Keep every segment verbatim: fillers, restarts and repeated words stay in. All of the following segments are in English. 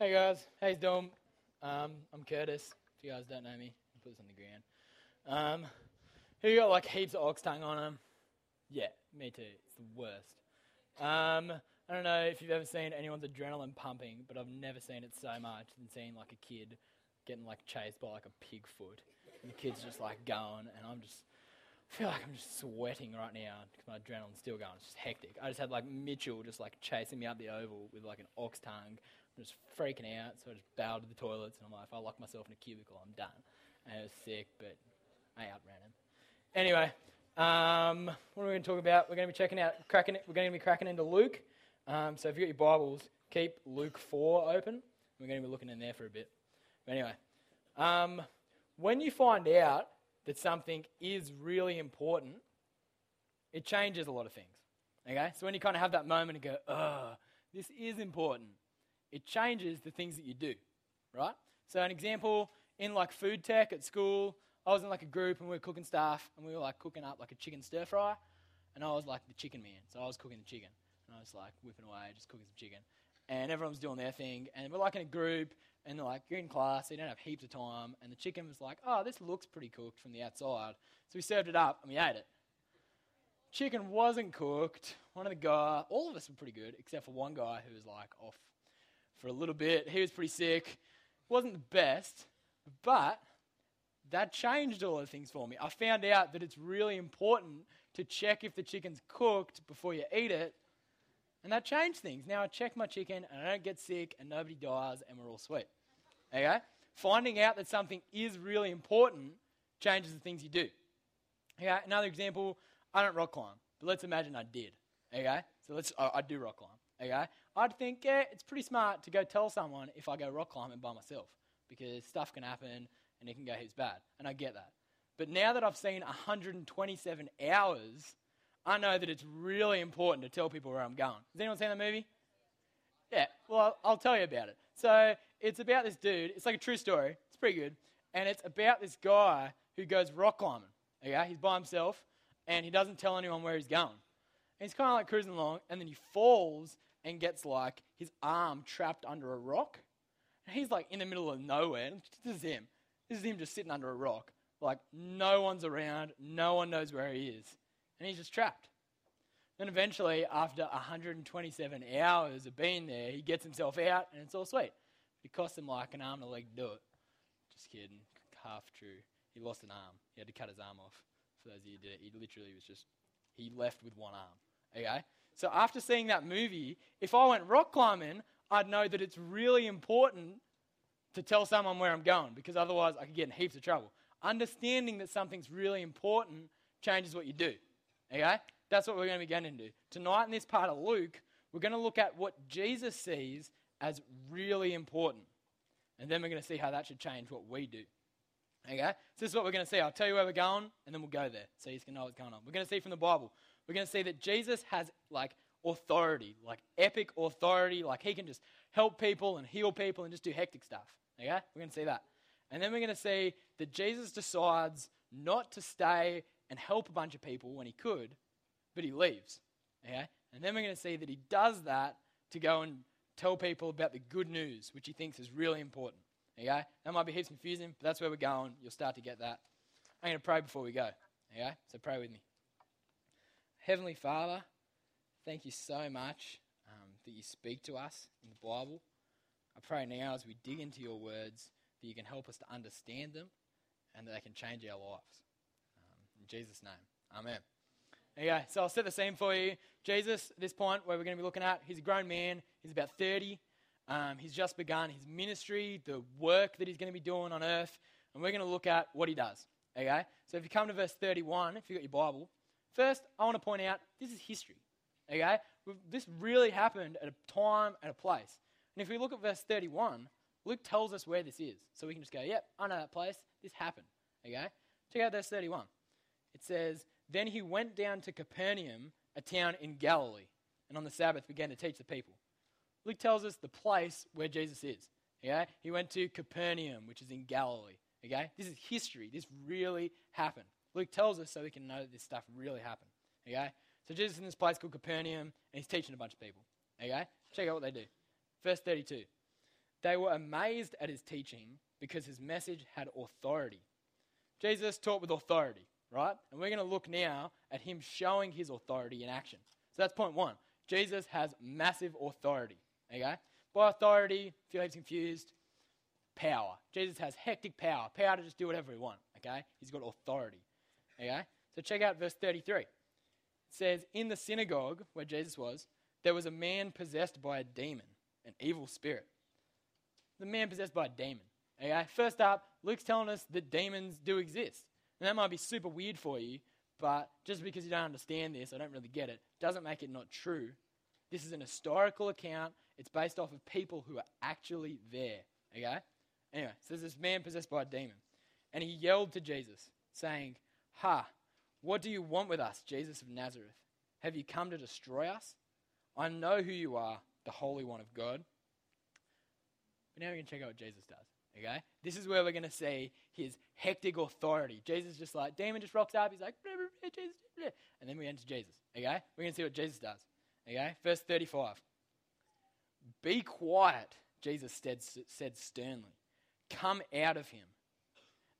Hey guys, how's Dom? Um, I'm Curtis, if you guys don't know me. I'll put this on the ground. Um, who got like heaps of ox tongue on them? Yeah, me too. It's the worst. Um, I don't know if you've ever seen anyone's adrenaline pumping, but I've never seen it so much than seeing like a kid getting like chased by like a pig foot. And the kid's just like going, and I'm just, I feel like I'm just sweating right now because my adrenaline's still going. It's just hectic. I just had like Mitchell just like chasing me up the oval with like an ox tongue. Just freaking out, so I just bowed to the toilets, and I'm like, if I lock myself in a cubicle, I'm done. And it was sick, but I outran him. Anyway, um, what are we going to talk about? We're going to be checking out, cracking. We're going to be cracking into Luke. Um, so if you've got your Bibles, keep Luke four open. We're going to be looking in there for a bit. But anyway, um, when you find out that something is really important, it changes a lot of things. Okay, so when you kind of have that moment and go, oh, this is important. It changes the things that you do, right? So an example, in like food tech at school, I was in like a group and we were cooking stuff and we were like cooking up like a chicken stir fry, and I was like the chicken man, so I was cooking the chicken and I was like whipping away, just cooking some chicken, and everyone's doing their thing, and we're like in a group and like you're in class, so you don't have heaps of time, and the chicken was like, oh, this looks pretty cooked from the outside, so we served it up and we ate it. Chicken wasn't cooked. One of the guys, all of us were pretty good except for one guy who was like off for a little bit. He was pretty sick. Wasn't the best, but that changed all the things for me. I found out that it's really important to check if the chicken's cooked before you eat it, and that changed things. Now I check my chicken, and I don't get sick, and nobody dies, and we're all sweet. Okay? Finding out that something is really important changes the things you do. Okay? Another example, I don't rock climb, but let's imagine I did. Okay? So let's, I, I do rock climb. Okay? I'd think, yeah, it's pretty smart to go tell someone if I go rock climbing by myself, because stuff can happen and it can go heaps bad, and I get that. But now that I've seen one hundred twenty-seven hours, I know that it's really important to tell people where I'm going. Has anyone seen that movie? Yeah, well, I'll tell you about it. So it's about this dude. It's like a true story. It's pretty good. And it's about this guy who goes rock climbing. Okay, he's by himself, and he doesn't tell anyone where he's going. And he's kind of like cruising along, and then he falls and gets like his arm trapped under a rock. And he's like in the middle of nowhere. This is him. This is him just sitting under a rock. Like no one's around. No one knows where he is. And he's just trapped. Then eventually, after one hundred twenty-seven hours of being there, he gets himself out, and it's all sweet. It cost him like an arm and a leg to do it. Just kidding. Half true. He lost an arm. He had to cut his arm off. For those of you who did it, he literally was just, he left with one arm. Okay? So after seeing that movie, if I went rock climbing, I'd know that it's really important to tell someone where I'm going, because otherwise I could get in heaps of trouble. Understanding that something's really important changes what you do, okay? That's what we're going to be getting into. Tonight in this part of Luke, we're going to look at what Jesus sees as really important, and then we're going to see how that should change what we do, okay? So this is what we're going to see. I'll tell you where we're going, and then we'll go there so you can know what's going on. We're going to see from the Bible. We're going to see that Jesus has like authority, like epic authority, like he can just help people and heal people and just do hectic stuff, okay? We're going to see that. And then we're going to see that Jesus decides not to stay and help a bunch of people when he could, but he leaves, okay? And then we're going to see that he does that to go and tell people about the good news, which he thinks is really important, okay? That might be heaps confusing, but that's where we're going. You'll start to get that. I'm going to pray before we go, okay? So pray with me. Heavenly Father, thank you so much um, that you speak to us in the Bible. I pray now as we dig into your words that you can help us to understand them and that they can change our lives. Um, in Jesus' name, amen. Okay, so I'll set the scene for you. Jesus, at this point where we're going to be looking at, he's a grown man. He's about thirty. Um, he's just begun his ministry, the work that he's going to be doing on earth, and we're going to look at what he does. Okay, so if you come to verse thirty-one, if you've got your Bible, first, I want to point out, this is history, okay? This really happened at a time, at a place. And if we look at verse thirty-one, Luke tells us where this is. So we can just go, yep, I know that place. This happened, okay? Check out verse thirty-one. It says, then he went down to Capernaum, a town in Galilee, and on the Sabbath began to teach the people. Luke tells us the place where Jesus is, okay? He went to Capernaum, which is in Galilee, okay? This is history. This really happened. Luke tells us so we can know that this stuff really happened, okay? So Jesus is in this place called Capernaum, and he's teaching a bunch of people, okay? Check out what they do. Verse thirty-two. They were amazed at his teaching because his message had authority. Jesus taught with authority, right? And we're going to look now at him showing his authority in action. So that's point one. Jesus has massive authority, okay? By authority, if you're confused, power. Jesus has hectic power, power to just do whatever he wants, okay? He's got authority, okay? So check out verse thirty-three. It says, in the synagogue where Jesus was, there was a man possessed by a demon, an evil spirit. The man possessed by a demon, okay? First up, Luke's telling us that demons do exist. And that might be super weird for you, but just because you don't understand this, I don't really get it, doesn't make it not true. This is an historical account. It's based off of people who are actually there, okay? Anyway, so there's this man possessed by a demon, and he yelled to Jesus, saying, "Ha, what do you want with us, Jesus of Nazareth? Have you come to destroy us? I know who you are, the Holy One of God." But now we're going to check out what Jesus does, okay? This is where we're going to see his hectic authority. Jesus just like, demon just rocks up. He's like, blah, blah, blah, Jesus, blah. And then we enter Jesus, okay? We're going to see what Jesus does, okay? Verse thirty-five. "Be quiet," Jesus said, said sternly. "Come out of him."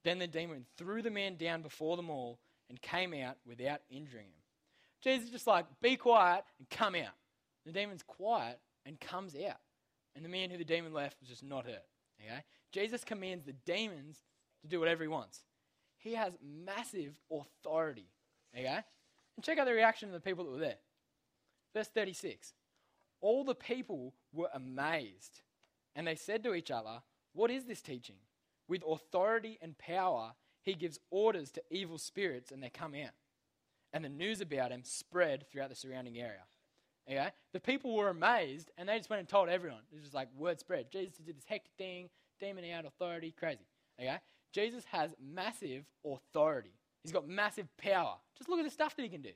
Then the demon threw the man down before them all and came out without injuring him. Jesus is just like, be quiet and come out. The demon's quiet and comes out. And the man who the demon left was just not hurt. Okay? Jesus commands the demons to do whatever he wants. He has massive authority. Okay? And check out the reaction of the people that were there. Verse thirty-six. "All the people were amazed, and they said to each other, 'What is this teaching? With authority and power, he gives orders to evil spirits, and they come out.' And the news about him spread throughout the surrounding area." Okay? The people were amazed, and they just went and told everyone. It was just like word spread. Jesus did this hectic thing, demon out, authority, crazy. Okay? Jesus has massive authority. He's got massive power. Just look at the stuff that he can do.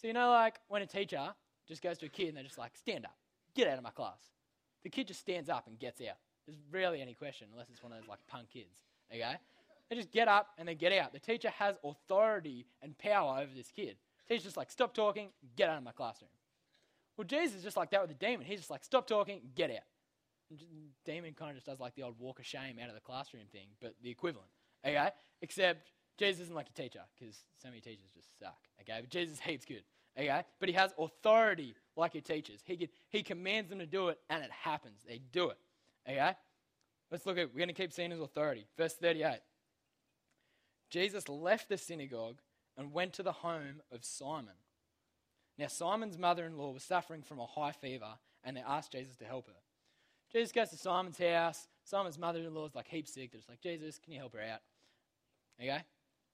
So you know, like when a teacher just goes to a kid and they're just like, "Stand up, get out of my class." The kid just stands up and gets out. There's rarely any question unless it's one of those like punk kids, okay? They just get up and they get out. The teacher has authority and power over this kid. The teacher's just like, "Stop talking, get out of my classroom." Well, Jesus is just like that with the demon. He's just like, "Stop talking, get out." And the demon kind of just does like the old walk of shame out of the classroom thing, but the equivalent, okay? Except Jesus isn't like a teacher, because so many teachers just suck, okay? But Jesus is heaps good, okay? But he has authority like your teachers. He can, he commands them to do it, and it happens. They do it. Okay, let's look at, we're going to keep seeing his authority. Verse thirty-eight. "Jesus left the synagogue and went to the home of Simon. Now Simon's mother-in-law was suffering from a high fever, and they asked Jesus to help her." Jesus goes to Simon's house. Simon's mother-in-law is like heaps sick. They're just like, "Jesus, can you help her out?" Okay,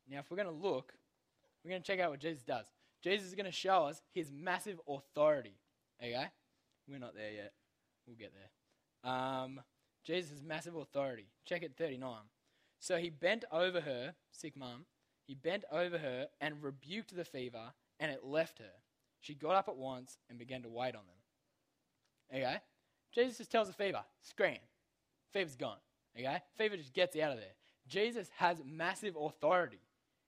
now if we're going to look, we're going to check out what Jesus does. Jesus is going to show us his massive authority. Okay, we're not there yet. We'll get there. Um, Jesus' massive authority. Check at thirty-nine. "So he bent over her," sick mum, "he bent over her and rebuked the fever, and it left her. She got up at once and began to wait on them." Okay? Jesus just tells the fever, "Scram." Fever's gone. Okay? Fever just gets out of there. Jesus has massive authority.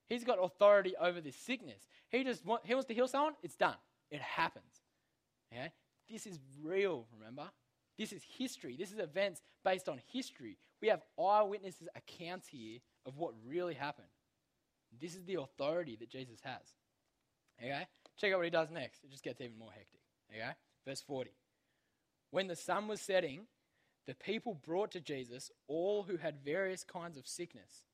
He's got authority over this sickness. He just want, he wants to heal someone, it's done. It happens. Okay? This is real, remember? This is history. This is events based on history. We have eyewitnesses' accounts here of what really happened. This is the authority that Jesus has. Okay? Check out what he does next. It just gets even more hectic. Okay? Verse forty. "When the sun was setting, the people brought to Jesus all who had various kinds of sickness."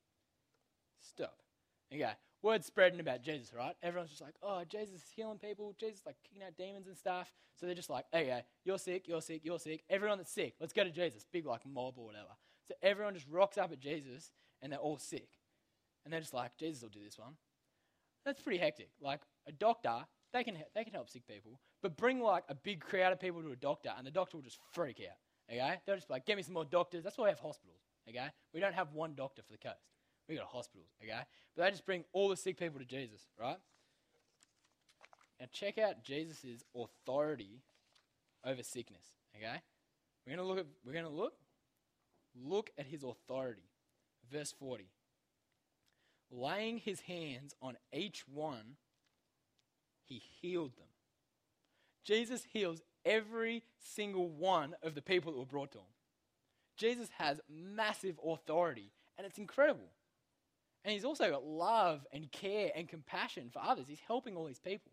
Stop. Okay. Word spreading about Jesus, right? Everyone's just like, "Oh, Jesus is healing people. Jesus is like kicking out demons and stuff." So they're just like, "Okay, you're sick, you're sick, you're sick. Everyone that's sick, let's go to Jesus." Big like mob or whatever. So everyone just rocks up at Jesus and they're all sick. And they're just like, "Jesus will do this one." That's pretty hectic. Like a doctor, they can they can help sick people, but bring like a big crowd of people to a doctor and the doctor will just freak out, okay? They'll just be like, "Get me some more doctors." That's why we have hospitals, okay? We don't have one doctor for the coast. We got hospitals, okay? But they just bring all the sick people to Jesus, right? Now check out Jesus' authority over sickness, okay? We're gonna look at we're gonna look look at his authority. Verse forty. "Laying his hands on each one, he healed them." Jesus heals every single one of the people that were brought to him. Jesus has massive authority, and it's incredible. And he's also got love and care and compassion for others. He's helping all these people.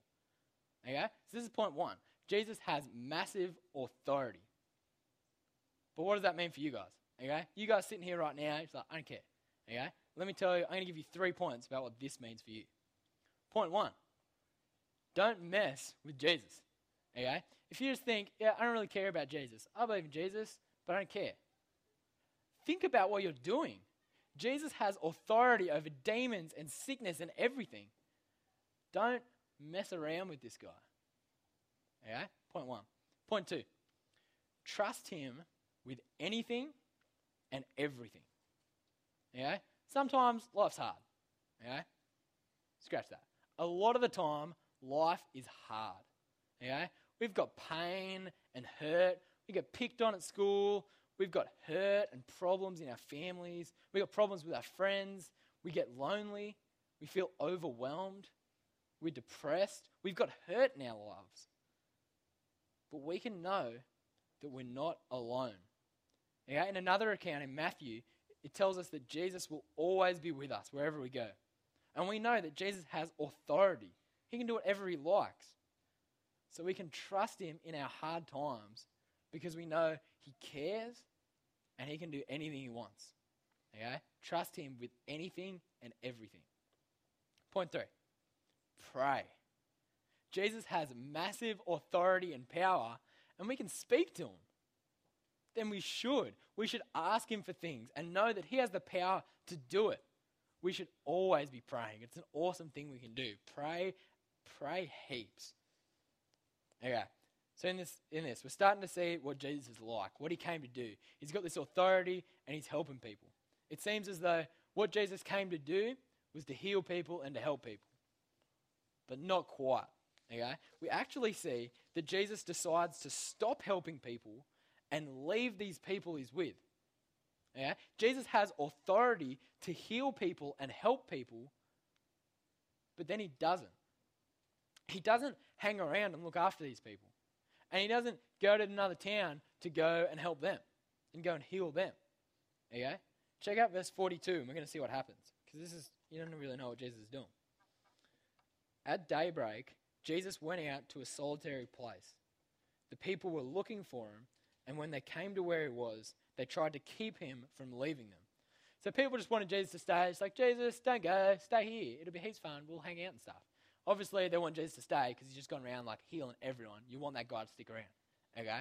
Okay? So this is point one. Jesus has massive authority. But what does that mean for you guys? Okay? You guys sitting here right now, it's like, I don't care. Okay? Let me tell you, I'm going to give you three points about what this means for you. Point one, don't mess with Jesus. Okay? If you just think, yeah, I don't really care about Jesus. I believe in Jesus, but I don't care. Think about what you're doing. Jesus has authority over demons and sickness and everything. Don't mess around with this guy. Okay? Point one. Point two, trust him with anything and everything. Okay? Sometimes life's hard. Okay? Scratch that. A lot of the time, life is hard. Okay? We've got pain and hurt. We get picked on at school. We've got hurt and problems in our families. We've got problems with our friends. We get lonely. We feel overwhelmed. We're depressed. We've got hurt in our lives. But we can know that we're not alone. Okay? In another account in Matthew, it tells us that Jesus will always be with us wherever we go. And we know that Jesus has authority. He can do whatever he likes. So we can trust him in our hard times because we know he cares and he can do anything he wants. Okay? Trust him with anything and everything. Point three, pray. Jesus has massive authority and power, and we can speak to him. Then we should. We should ask him for things and know that he has the power to do it. We should always be praying. It's an awesome thing we can do. Pray, pray heaps. Okay, so in this, in this, we're starting to see what Jesus is like, what he came to do. He's got this authority and he's helping people. It seems as though what Jesus came to do was to heal people and to help people, but not quite. Okay, we actually see that Jesus decides to stop helping people and leave these people he's with. Yeah? Jesus has authority to heal people and help people, but then he doesn't. He doesn't hang around and look after these people. And he doesn't go to another town to go and help them and go and heal them. Okay? Check out verse forty-two and we're going to see what happens. Because this is, you don't really know what Jesus is doing. At daybreak, Jesus went out to a solitary place. The people were looking for him, and when they came to where he was, they tried to keep him from leaving them. So people just wanted Jesus to stay. It's like, Jesus, don't go. Stay here. It'll be heaps fun. We'll hang out and stuff. Obviously, they want Jesus to stay because he's just gone around like healing everyone. You want that guy to stick around. Okay?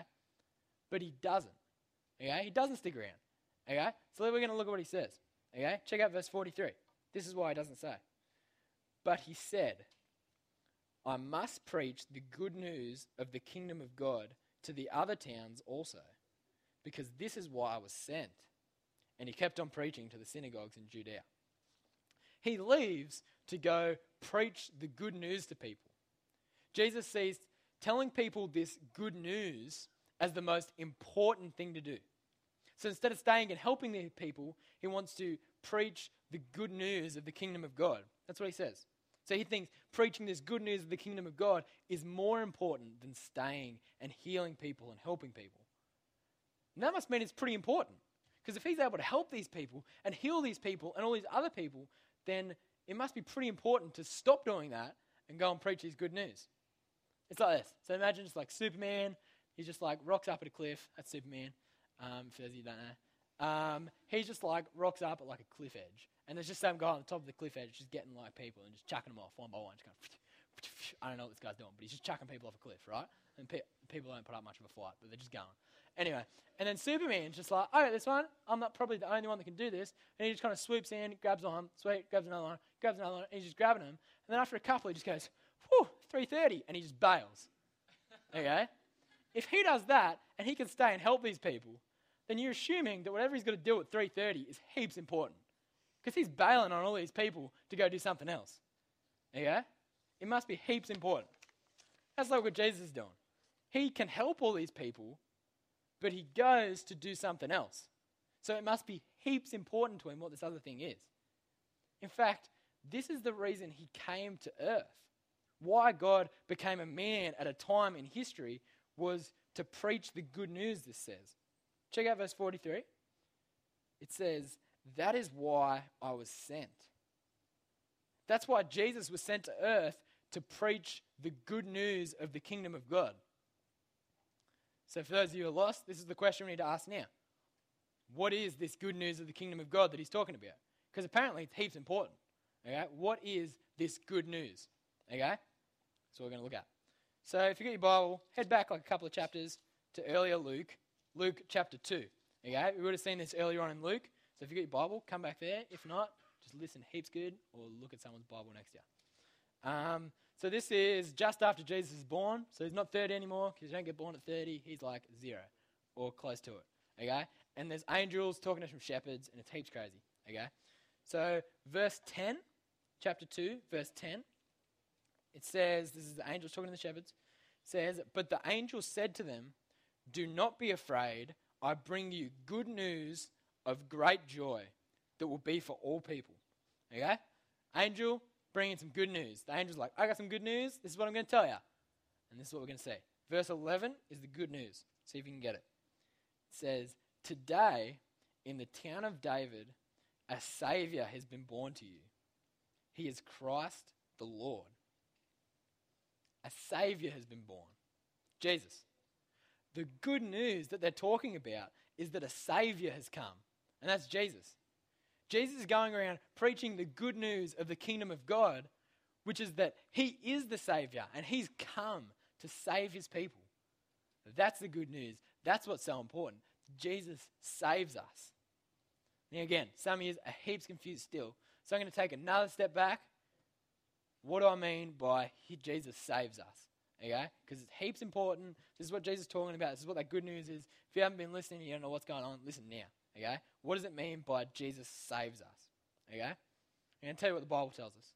But he doesn't. Okay? He doesn't stick around. Okay? So then we're going to look at what he says. Okay? Check out verse forty-three. This is why he doesn't say. But he said, I must preach the good news of the kingdom of God to the other towns also, because this is why I was sent. And he kept on preaching to the synagogues in Judea. He leaves to go preach the good news to people. Jesus sees telling people this good news as the most important thing to do. So instead of staying and helping the people, he wants to preach the good news of the kingdom of God. That's what he says. So he thinks preaching this good news of the kingdom of God is more important than staying and healing people and helping people. And that must mean it's pretty important. Because if he's able to help these people and heal these people and all these other people, then it must be pretty important to stop doing that and go and preach his good news. It's like this. So imagine it's like Superman. He just like rocks up at a cliff. That's Superman, um, for those of you who don't know. Um, he just like rocks up at like a cliff edge. And there's just some guy on the top of the cliff edge just getting like people and just chucking them off one by one. Just going, I don't know what this guy's doing, but he's just chucking people off a cliff, right? And pe- people don't put up much of a fight, but they're just going. Anyway, and then Superman's just like, all right, this one, I'm not probably the only one that can do this. And he just kind of swoops in, grabs on, sweet, grabs another one, grabs another one, and he's just grabbing them. And then after a couple, he just goes, whew, three thirty, and he just bails. Okay? If he does that, and he can stay and help these people, then you're assuming that whatever he's going to do at three thirty is heaps important. Because he's bailing on all these people to go do something else. Okay? It must be heaps important. That's like what Jesus is doing. He can help all these people, but he goes to do something else. So it must be heaps important to him what this other thing is. In fact, this is the reason he came to earth. Why God became a man at a time in history was to preach the good news, this says. Check out verse forty-three. It says, that is why I was sent. That's why Jesus was sent to earth, to preach the good news of the kingdom of God. So for those of you who are lost, this is the question we need to ask now. What is this good news of the kingdom of God that he's talking about? Because apparently it's heaps important. Okay? What is this good news? Okay? That's what we're going to look at. So if you get your Bible, head back like a couple of chapters to earlier Luke. Luke chapter two. Okay? We would have seen this earlier on in Luke. So if you get your Bible, come back there. If not, just listen heaps good or look at someone's Bible next year. Um, so this is just after Jesus is born. So he's not thirty anymore, because you don't get born at thirty. He's like zero or close to it. Okay? And there's angels talking to some shepherds, and it's heaps crazy. Okay? So verse ten, chapter two, verse ten. It says, this is the angels talking to the shepherds. It says, but the angel said to them, do not be afraid. I bring you good news of great joy that will be for all people. Okay? Angel bringing some good news. The angel's like, I got some good news. This is what I'm going to tell you. And this is what we're going to say. Verse eleven is the good news. See if you can get it. It says, today in the town of David, a Savior has been born to you. He is Christ the Lord. A Savior has been born. Jesus. The good news that they're talking about is that a Savior has come. And that's Jesus. Jesus is going around preaching the good news of the kingdom of God, which is that he is the Savior and he's come to save his people. That's the good news. That's what's so important. Jesus saves us. Now again, some of you are heaps confused still. So I'm going to take another step back. What do I mean by he, Jesus saves us? Okay? Because it's heaps important. This is what Jesus is talking about. This is what that good news is. If you haven't been listening, you don't know what's going on, listen now. Okay? What does it mean by Jesus saves us? Okay? I'm going to tell you what the Bible tells us.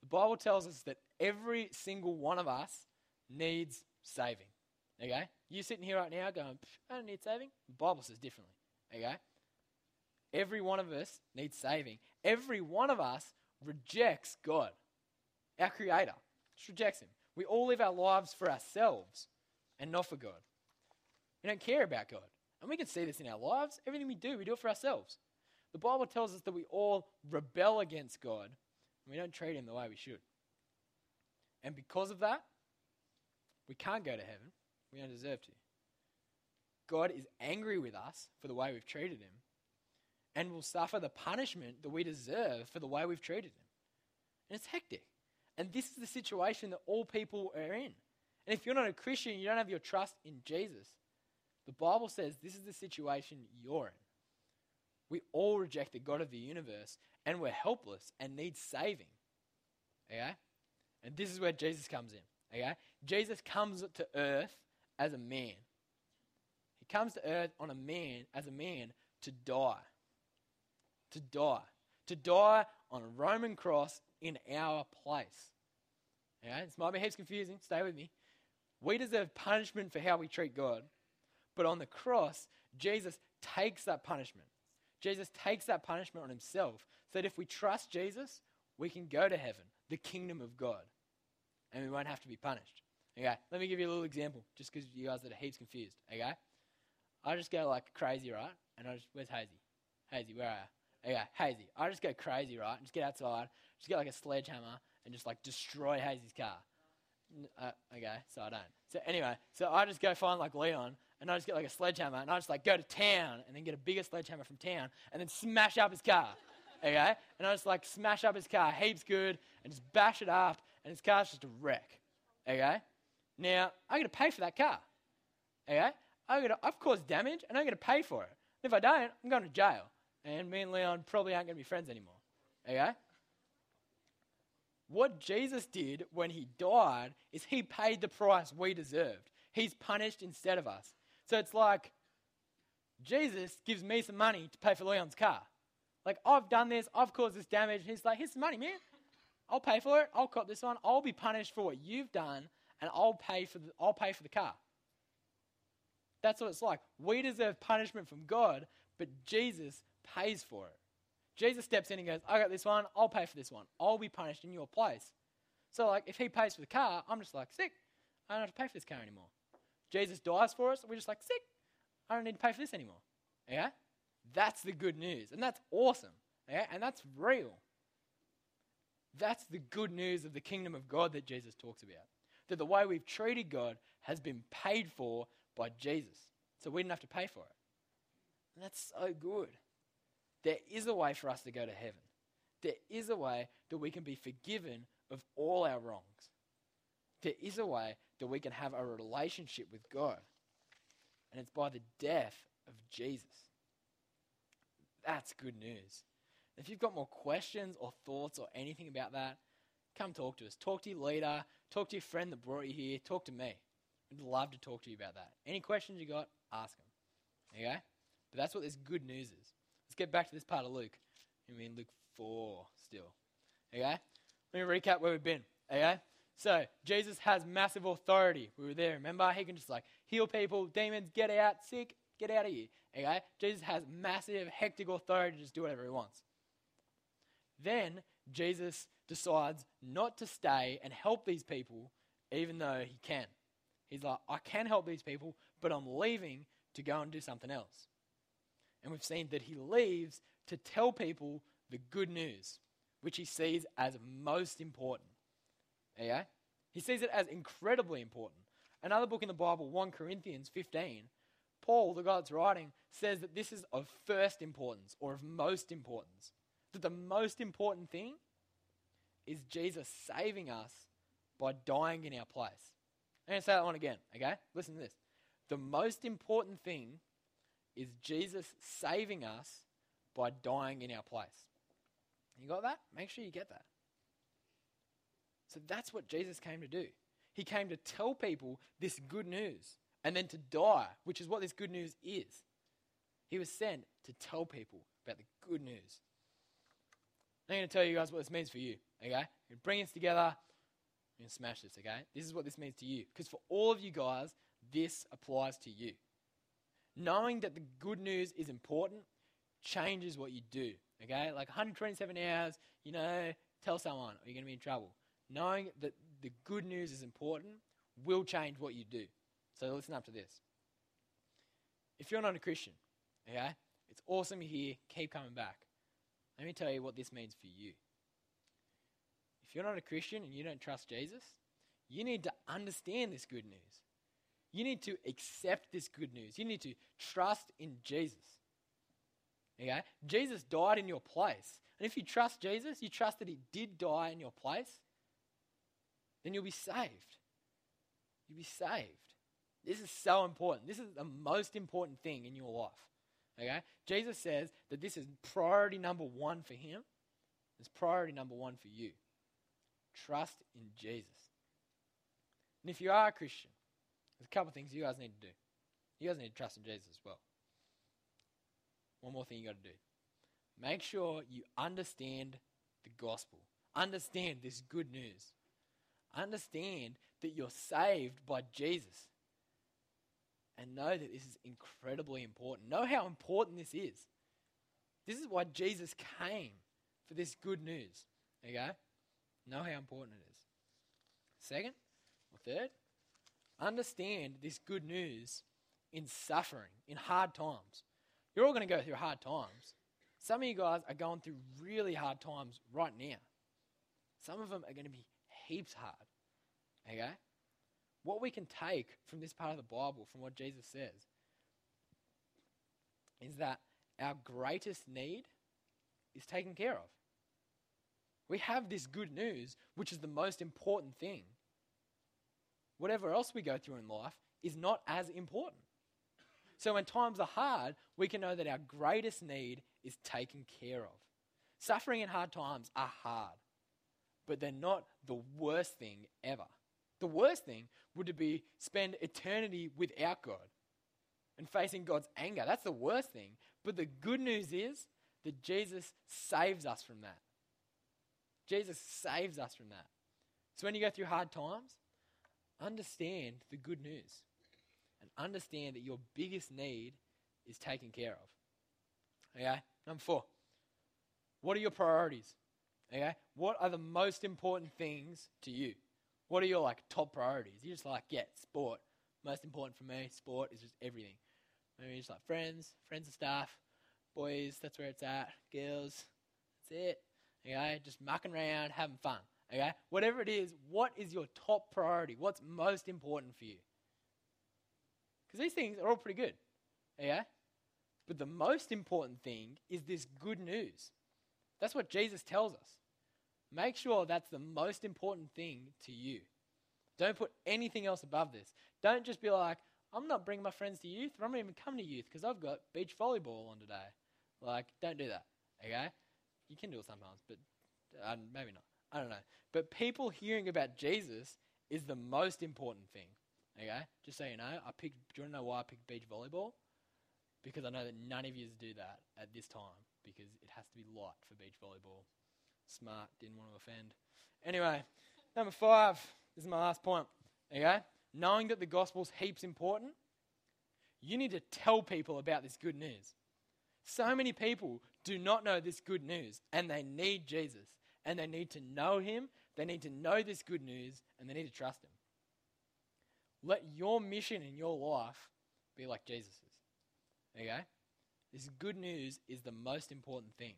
The Bible tells us that every single one of us needs saving. Okay? You sitting here right now going, I don't need saving. The Bible says differently. Okay? Every one of us needs saving. Every one of us rejects God, our Creator. Just rejects Him. We all live our lives for ourselves and not for God. We don't care about God. And we can see this in our lives. Everything we do, we do it for ourselves. The Bible tells us that we all rebel against God and we don't treat Him the way we should. And because of that, we can't go to heaven. We don't deserve to. God is angry with us for the way we've treated Him and will suffer the punishment that we deserve for the way we've treated Him. And it's hectic. And this is the situation that all people are in. And if you're not a Christian, you don't have your trust in Jesus. The Bible says this is the situation you're in. We all reject the God of the universe and we're helpless and need saving. Okay? And this is where Jesus comes in. Okay? Jesus comes to earth as a man. He comes to earth on a man as a man to die. To die. To die on a Roman cross in our place. Okay? This might be heaps confusing. Stay with me. We deserve punishment for how we treat God. But on the cross, Jesus takes that punishment. Jesus takes that punishment on himself so that if we trust Jesus, we can go to heaven, the kingdom of God, and we won't have to be punished. Okay, let me give you a little example just because you guys are heaps confused. Okay, I just go like crazy, right? And I just, where's Hazy? Hazy, where are you? Okay, Hazy. I just go crazy, right? And just get outside, just get like a sledgehammer and just like destroy Hazy's car. Uh, okay, so I don't. So anyway, so I just go find like Leon. And I just get like a sledgehammer, and I just like go to town, and then get a bigger sledgehammer from town, and then smash up his car, okay? And I just like smash up his car, heaps good, and just bash it up, and his car's just a wreck, okay? Now I'm gonna pay for that car, okay? I'm gonna, I've caused damage, and I'm gonna pay for it. And if I don't, I'm going to jail, and me and Leon probably aren't gonna be friends anymore, okay? What Jesus did when he died is he paid the price we deserved. He's punished instead of us. So it's like, Jesus gives me some money to pay for Leon's car. Like, I've done this, I've caused this damage. And he's like, here's some money, man. I'll pay for it. I'll cop this one. I'll be punished for what you've done, and I'll pay for the, I'll pay for the car. That's what it's like. We deserve punishment from God, but Jesus pays for it. Jesus steps in and goes, I got this one. I'll pay for this one. I'll be punished in your place. So, like, if he pays for the car, I'm just like, sick. I don't have to pay for this car anymore. Jesus dies for us, we're just like, sick, I don't need to pay for this anymore. Okay? That's the good news. And that's awesome. Yeah? And that's real. That's the good news of the kingdom of God that Jesus talks about. That the way we've treated God has been paid for by Jesus. So we didn't have to pay for it. And that's so good. There is a way for us to go to heaven. There is a way that we can be forgiven of all our wrongs. There is a way that we can have a relationship with God. And it's by the death of Jesus. That's good news. If you've got more questions or thoughts or anything about that, come talk to us. Talk to your leader. Talk to your friend that brought you here. Talk to me. We'd love to talk to you about that. Any questions you got, ask them. Okay? But that's what this good news is. Let's get back to this part of Luke. I mean, Luke four still. Okay? Let me recap where we've been. Okay? So, Jesus has massive authority. We were there, remember? He can just like heal people, demons, get out, sick, get out of here. Okay? Jesus has massive, hectic authority to just do whatever he wants. Then, Jesus decides not to stay and help these people, even though he can. He's like, I can help these people, but I'm leaving to go and do something else. And we've seen that he leaves to tell people the good news, which he sees as most important. Okay? He sees it as incredibly important. Another book in the Bible, First Corinthians fifteen, Paul, the guy that's writing, says that this is of first importance or of most importance. That the most important thing is Jesus saving us by dying in our place. I'm going to say that one again, okay? Listen to this. The most important thing is Jesus saving us by dying in our place. You got that? Make sure you get that. So that's what Jesus came to do. He came to tell people this good news and then to die, which is what this good news is. He was sent to tell people about the good news. I'm going to tell you guys what this means for you, okay? We're gonna bring this together and smash this, okay? This is what this means to you. Because for all of you guys, this applies to you. Knowing that the good news is important changes what you do, okay? Like one hundred twenty-seven hours, you know, tell someone or you're going to be in trouble. Knowing that the good news is important will change what you do. So listen up to this. If you're not a Christian, okay, it's awesome you're here. Keep coming back. Let me tell you what this means for you. If you're not a Christian and you don't trust Jesus, you need to understand this good news. You need to accept this good news. You need to trust in Jesus. Okay? Jesus died in your place. And if you trust Jesus, you trust that he did die in your place, then you'll be saved. You'll be saved. This is so important. This is the most important thing in your life. Okay? Jesus says that this is priority number one for him. It's priority number one for you. Trust in Jesus. And if you are a Christian, there's a couple of things you guys need to do. You guys need to trust in Jesus as well. One more thing you got to do. Make sure you understand the gospel. Understand this good news. Understand that you're saved by Jesus. And know that this is incredibly important. Know how important this is. This is why Jesus came, for this good news. Okay? Know how important it is. Second, or third, understand this good news in suffering, in hard times. You're all going to go through hard times. Some of you guys are going through really hard times right now. Some of them are going to be heaps hard. Okay? What we can take from this part of the Bible, from what Jesus says, is that our greatest need is taken care of. We have this good news, which is the most important thing. Whatever else we go through in life is not as important. So when times are hard, we can know that our greatest need is taken care of. Suffering and hard times are hard, but they're not the worst thing ever. The worst thing would be spend eternity without God and facing God's anger. That's the worst thing. But the good news is that Jesus saves us from that. Jesus saves us from that. So when you go through hard times, understand the good news and understand that your biggest need is taken care of. Okay? Number four. What are your priorities? Okay? What are the most important things to you? What are your like top priorities? You're just like, yeah, sport. Most important for me, sport is just everything. Maybe just like friends, friends and stuff, boys, that's where it's at. Girls, that's it. Okay, just mucking around, having fun. Okay, whatever it is, what is your top priority? What's most important for you? Because these things are all pretty good. Okay, but the most important thing is this good news. That's what Jesus tells us. Make sure that's the most important thing to you. Don't put anything else above this. Don't just be like, I'm not bringing my friends to youth, or I'm not even coming to youth because I've got beach volleyball on today. Like, don't do that, okay? You can do it sometimes, but uh, maybe not. I don't know. But people hearing about Jesus is the most important thing, okay? Just so you know, I picked, do you want to know why I picked beach volleyball? Because I know that none of you do that at this time because it has to be light for beach volleyball. Smart, didn't want to offend. Anyway, number five, this is my last point, okay? Knowing that the gospel's heaps important, you need to tell people about this good news. So many people do not know this good news, and they need Jesus, and they need to know him, they need to know this good news, and they need to trust him. Let your mission in your life be like Jesus's, okay? This good news is the most important thing.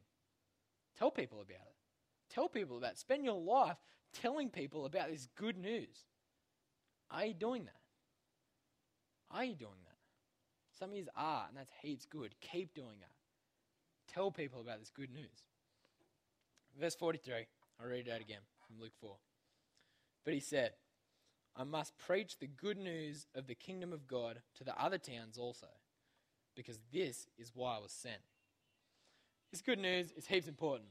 Tell people about it. Tell people about it. Spend your life telling people about this good news. Are you doing that? Are you doing that? Some of you are, and that's heaps good. Keep doing that. Tell people about this good news. Verse forty-three, I'll read it out again from Luke four. But he said, I must preach the good news of the kingdom of God to the other towns also, because this is why I was sent. This good news is heaps important.